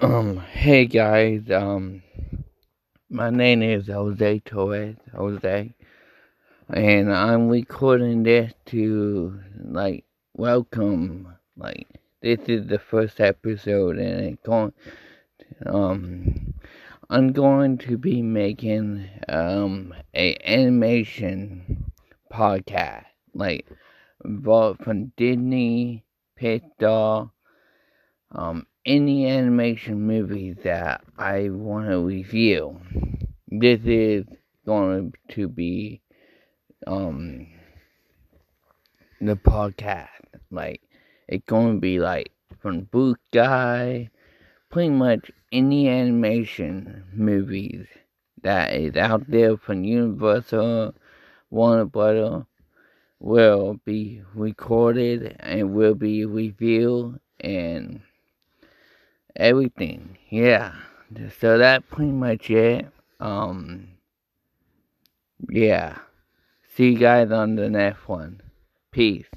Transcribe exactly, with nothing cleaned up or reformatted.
Hey guys, um, my name is Jose Torres, Jose, and I'm recording this to, like, welcome, like, this is the first episode, and it's going, um, I'm going to be making, um, a animation podcast, like, brought from Disney, Pixar, um, any animation movie that I want to review. This is going to be um the podcast. Like, it's going to be like from Bruce Guy, pretty much any animation movies that is out there from Universal, Warner Brothers will be recorded and will be reviewed and everything, yeah. So that's pretty much it. Um, yeah. See you guys on the next one. Peace.